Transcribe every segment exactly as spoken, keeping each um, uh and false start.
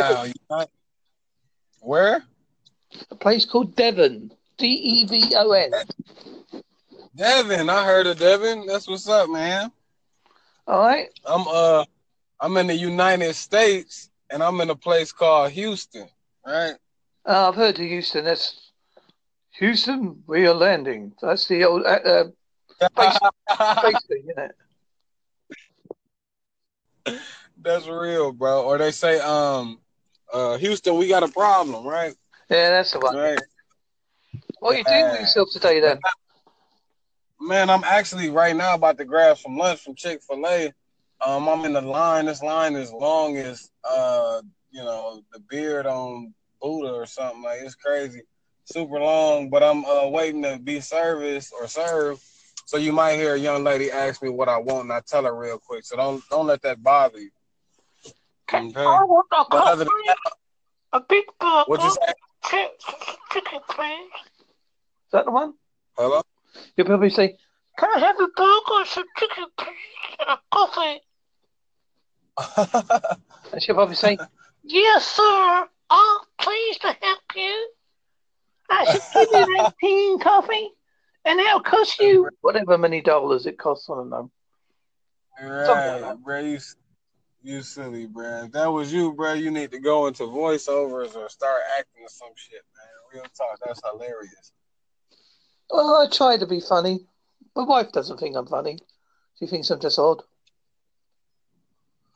Wow. Not... Where? A place called Devon. D E V O N. Devon. I heard of Devon. That's what's up, man. All right. I'm uh I'm in the United States and I'm in a place called Houston, right? Uh, I've heard of Houston. That's Houston, we are landing. That's the old uh, base, base thing, isn't it? That's real, bro. Or they say um uh Houston, we got a problem, right? Yeah, that's the one. Right. What are you doing with yourself today, then? Man, I'm actually right now about to grab some lunch from Chick-fil-A. Um, I'm in the line. This line is long as, uh, you know, the beard on Buddha or something. Like, it's crazy. Super long, but I'm uh, waiting to be serviced or served. So you might hear a young lady ask me what I want, and I tell her real quick. So don't don't let that bother you. Okay? I want a, coffee, a big burger. What'd you say? Chicken, please. Is that the one? Hello? You'll probably say, can I have a burger, some chicken, please, and a coffee? And she'll probably say, yes, sir. I'm pleased to help you. I should give you eighteen coffee, and that'll cost you whatever many dollars it costs on a number. Right, like bro, you, you silly, bro. If that was you, bro, you need to go into voiceovers or start acting or some shit, man. Real talk, that's hilarious. Well, I try to be funny. My wife doesn't think I'm funny. She thinks I'm just odd.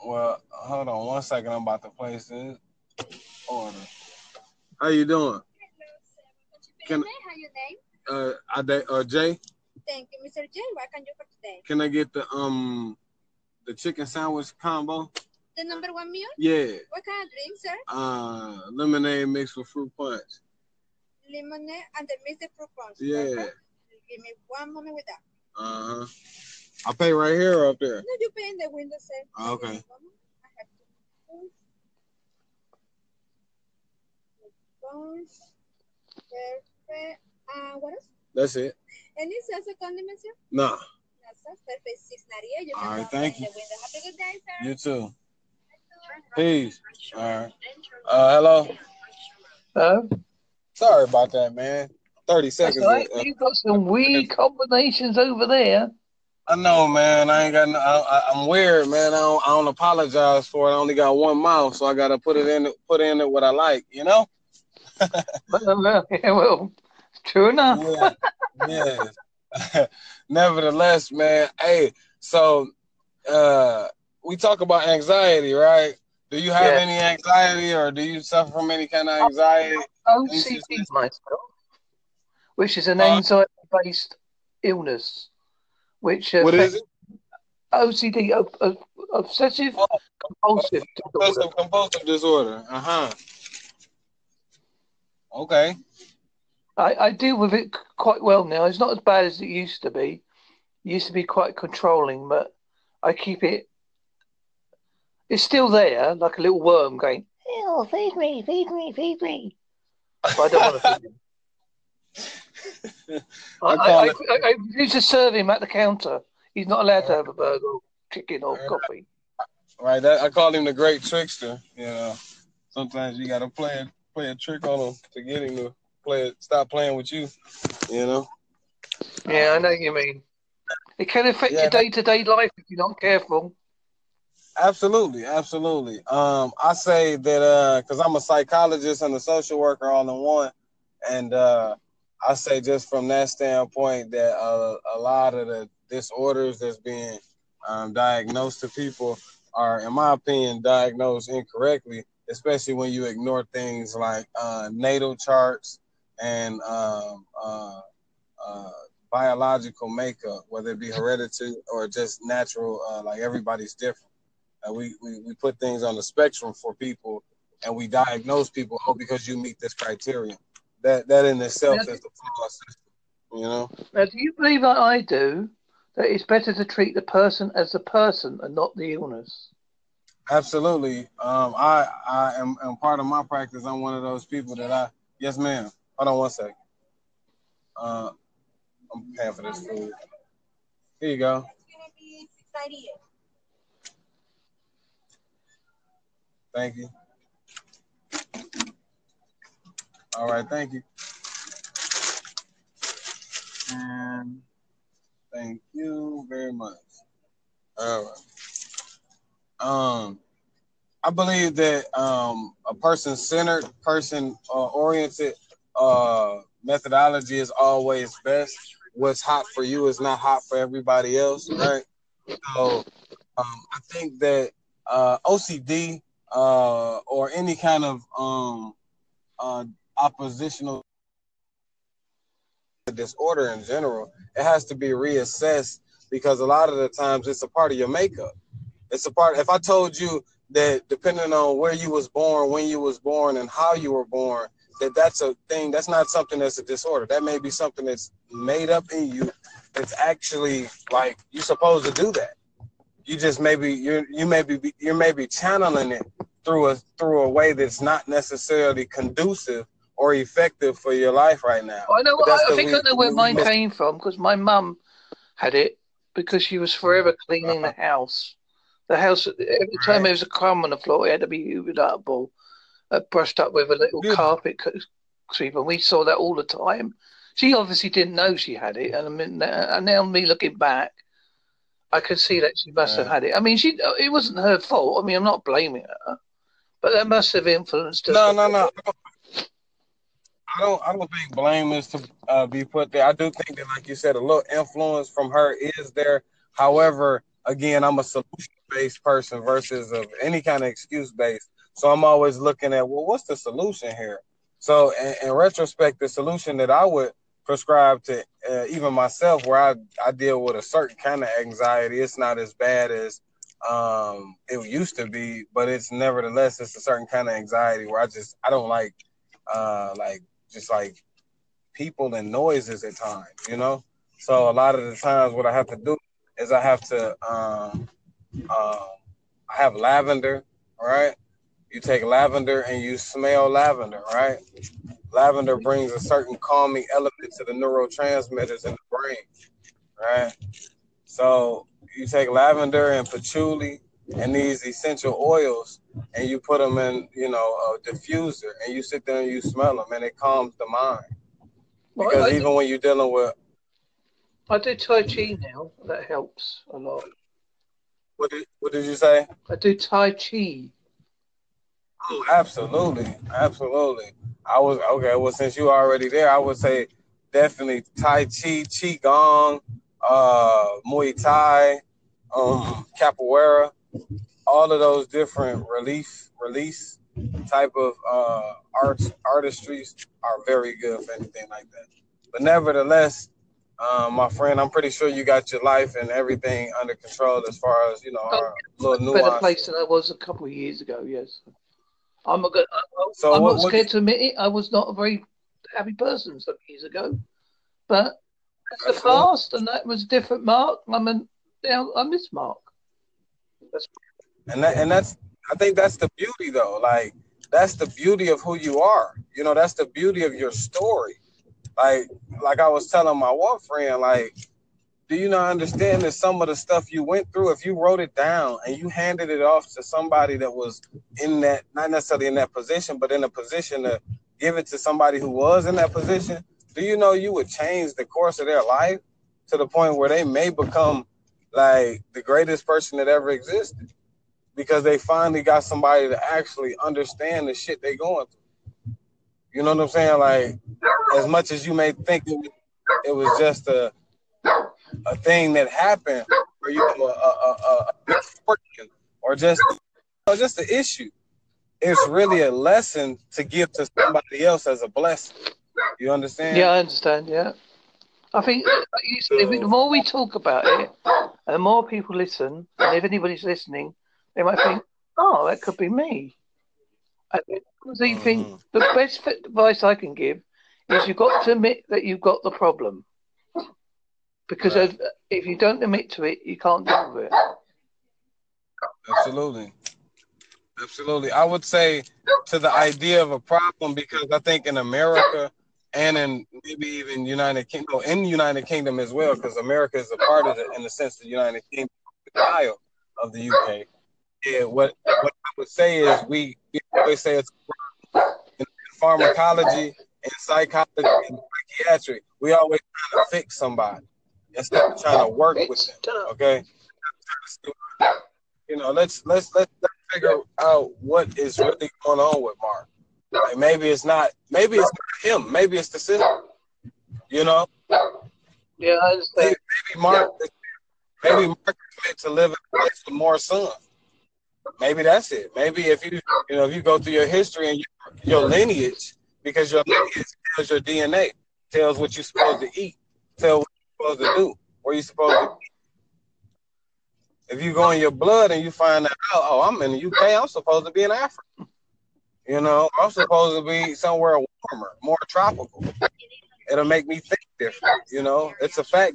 Well, hold on one second. I'm about to place this order. How you doing? Hello, sir. What's your name? How your name? Uh, I, uh, Jay. Thank you, Mister Jay. What can you do for today? Can I get the um the chicken sandwich combo? The number one meal? Yeah. What kind of drink, sir? Uh, lemonade mixed with fruit punch. Lemonade and the mixed fruit punch. Yeah. Give me one moment with that. Uh huh. I pay right here or up there? No, you pay in the window, sir. Oh, okay. I have to. Perfect. Uh, what else? That's it. Any salsa condiment, sir? No. Nah. That's perfect. six ninety-eight. You All right, thank you. Have a good day, sir. You too. Peace. All right. Uh, hello. Hello. Sorry about that, man. thirty seconds. Right. Uh, you got some weird combinations over there. I know, man. I ain't got no, I, I, I'm weird, man. I don't, I don't apologize for it. I only got one mouth, so I got to put it in put in it what I like, you know? Well, yeah, well, true enough. Yeah. Yeah. Nevertheless, man, hey, so uh, we talk about anxiety, right? Do you have yeah. any anxiety or do you suffer from any kind of anxiety? O C D myself, which is an uh, anxiety-based illness. Which uh, What is it? O C D, uh, obsessive oh, compulsive disorder. Obsessive compulsive disorder, uh-huh. Okay. I, I deal with it quite well now. It's not as bad as it used to be. It used to be quite controlling, but I keep it. It's still there, like a little worm going, ew, feed me, feed me, feed me. But I don't want to feed him. I, I, I, I, I used to serve him at the counter. He's not allowed to have a burger or chicken or coffee. Right, that, I call him the great trickster. You know, sometimes you got to play, play a trick on him to get him to play, stop playing with you, you know? Yeah, I know what you mean. It can affect yeah. your day-to-day life if you're not careful. Absolutely, absolutely. Um, I say that uh, because I'm a psychologist and a social worker all in one, and uh, I say just from that standpoint that uh, a lot of the disorders that's being um, diagnosed to people are, in my opinion, diagnosed incorrectly, especially when you ignore things like uh, natal charts and um, uh, uh, biological makeup, whether it be hereditary or just natural. Uh, like everybody's different. Uh, we, we, we put things on the spectrum for people, and we diagnose people, oh, because you meet this criteria. That that in itself now, is the flawed system, you know? Now, do you believe that I do, that it's better to treat the person as the person and not the illness? Absolutely. Um, I, I am, am part of my practice. I'm one of those people that I... Yes, ma'am. Hold on one second. Uh, I'm paying for this food. Here you go. It's going to be six ninety-eight. Thank you. All right, thank you. And thank you very much. All right. Um, I believe that um, a person-centered, person-oriented uh, methodology is always best. What's hot for you is not hot for everybody else, right? So um, I think that uh, O C D uh, or any kind of um, uh, oppositional disorder in general, it has to be reassessed because a lot of the times it's a part of your makeup. It's a part, if I told you that depending on where you was born, when you was born, and how you were born, that that's a thing, that's not something that's a disorder. That may be something that's made up in you. It's actually like you're supposed to do that. You just maybe you're you may be you're maybe channeling it through a through a way that's not necessarily conducive or effective for your life right now. I know. I, I think we, I know where mine came from because my mum had it because she was forever cleaning the house. The house every time there was a crumb on the floor, it had to be hoovered up or uh, brushed up with a little yeah. carpet sweep, and we saw that all the time. She obviously didn't know she had it, and I mean, and now me looking back, I could see that she must yeah. have had it. I mean, she it wasn't her fault. I mean, I'm not blaming her, but that must have influenced her. No, no, no. I don't. I don't think blame is to uh, be put there. I do think that, like you said, a little influence from her is there. However, again, I'm a solution-based person versus of any kind of excuse-based. So I'm always looking at, well, what's the solution here? So in, in retrospect, the solution that I would prescribe to uh, even myself, where I, I deal with a certain kind of anxiety, it's not as bad as um, it used to be, but it's nevertheless, it's a certain kind of anxiety where I just, I don't like, uh, like just like people and noises at times, you know? So a lot of the times what I have to do is I have to, um, uh, I have lavender, right? You take lavender and you smell lavender, right? Lavender brings a certain calming element to the neurotransmitters in the brain, right? So you take lavender and patchouli and these essential oils and you put them in, you know, a diffuser and you sit there and you smell them and it calms the mind. Because well, I, even when you're dealing with... I do Tai Chi now. That helps a lot. What did, what did you say? I do Tai Chi. Oh, absolutely. Absolutely. I was, okay, well, since you already there, I would say definitely Tai Chi, Chi Gong, uh, Muay Thai, um, Capoeira, all of those different relief, release type of uh, arts, artistries are very good for anything like that. But nevertheless, uh, my friend, I'm pretty sure you got your life and everything under control as far as, you know, our little nuances. Better place than I was a couple of years ago, yes. I'm, a good, I'm, so I'm what, not scared what, to admit it. I was not a very happy person some years ago, but that's the past, and that was a different Mark. I'm a, now I'm this Mark. That's and that, and that's I think that's the beauty though. Like that's the beauty of who you are. You know, that's the beauty of your story. Like like I was telling my one friend, like, do you not understand that some of the stuff you went through, if you wrote it down and you handed it off to somebody that was in that, not necessarily in that position, but in a position to give it to somebody who was in that position, do you know you would change the course of their life to the point where they may become like the greatest person that ever existed because they finally got somebody to actually understand the shit they're going through. You know what I'm saying? Like, as much as you may think it was just a, a thing that happened for you, a, a, a, a or just or just an issue. It's really a lesson to give to somebody else as a blessing. You understand? Yeah, I understand. Yeah, I think so, the more we talk about it, and the more people listen, and if anybody's listening, they might think, "Oh, that could be me." Because they think the best advice I can give is you've got to admit that you've got the problem. Because right. if you don't admit to it, you can't deal with it. Absolutely. Absolutely. I would say to the idea of a problem, because I think in America and in maybe even United Kingdom, in United Kingdom as well, because America is a part of it in the sense of United Kingdom, the Isle of the U K. Yeah, what, what I would say is we, we always say it's in pharmacology psychology and psychiatry, we always trying to fix somebody instead of trying to work with them. Okay, you know, let's let's let's, let's figure out what is really going on with Mark. Like maybe it's not, maybe it's not him, maybe it's the system. You know? Yeah, I understand. Maybe Mark, maybe Mark is meant to live in a place with more sun. Maybe that's it. Maybe if you, you know, if you go through your history and your, your lineage, because your lineage tells your D N A, tells what you're supposed to eat, tells what you're supposed to do, where you're supposed to be. If you go in your blood and you find out, oh, I'm in the U K, I'm supposed to be in Africa. You know, I'm supposed to be somewhere warmer, more tropical. It'll make me think different. You know, it's a fact.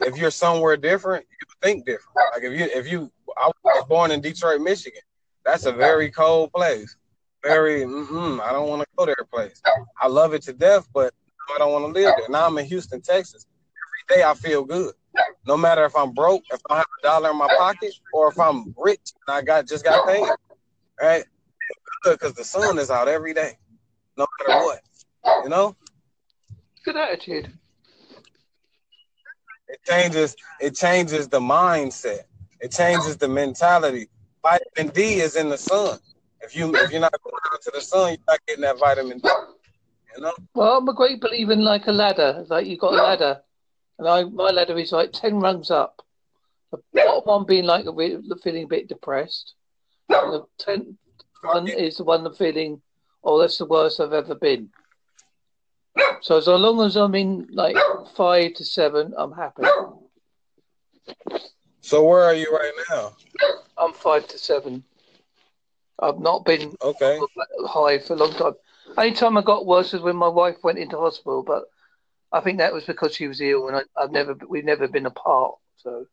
If you're somewhere different, you think different. Like if you, if you, I was born in Detroit, Michigan. That's a very cold place. Very, mm-mm, I don't want to go there place. I love it to death, but I don't want to live there. Now I'm in Houston, Texas. Every day I feel good. No matter if I'm broke, if I have a dollar in my pocket, or if I'm rich and I got just got paid, right? Because the sun is out every day, no matter what, you know. Good attitude. It changes. It changes the mindset. It changes the mentality. Vitamin D is in the sun. If you if you're not going out to the sun, you're not getting that vitamin D. You know. Well, I'm a great believer in like a ladder. Like you got a ladder. And I, my ladder is like ten rungs up. The bottom one being like a, feeling a bit depressed. And the tenth one is the one that feeling, oh, that's the worst I've ever been. So as long as I'm in like five to seven, I'm happy. So where are you right now? I'm five to seven. I've not been okay high for a long time. Only time I got worse was when my wife went into hospital, but I think that was because she was ill, and I, I've never, we've never been apart, so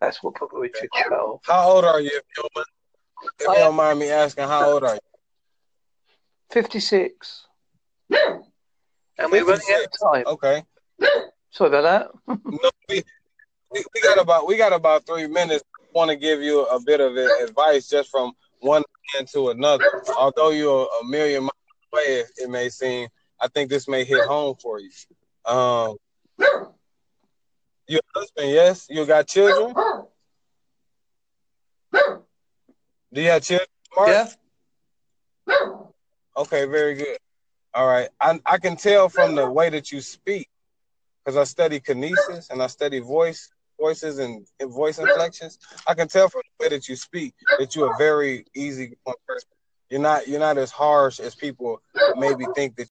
that's what probably took it out. How old are you, if you don't mind, if you don't mind me asking? How old are you? Fifty-six. And we're running out of time. Okay. Sorry about that. No, we, we we got about we got about three minutes. I want to give you a bit of advice, just from one man to another. Although you're a million miles away, it may seem, I think this may hit home for you. Um, your husband, yes? You got children? Do you have children, Mark? Yeah. Okay, very good. All right. I, I can tell from the way that you speak, because I study kinesis and I study voice, voices and, and voice inflections. I can tell from the way that you speak that you're a very easygoing person. You're not, you're not as harsh as people maybe think that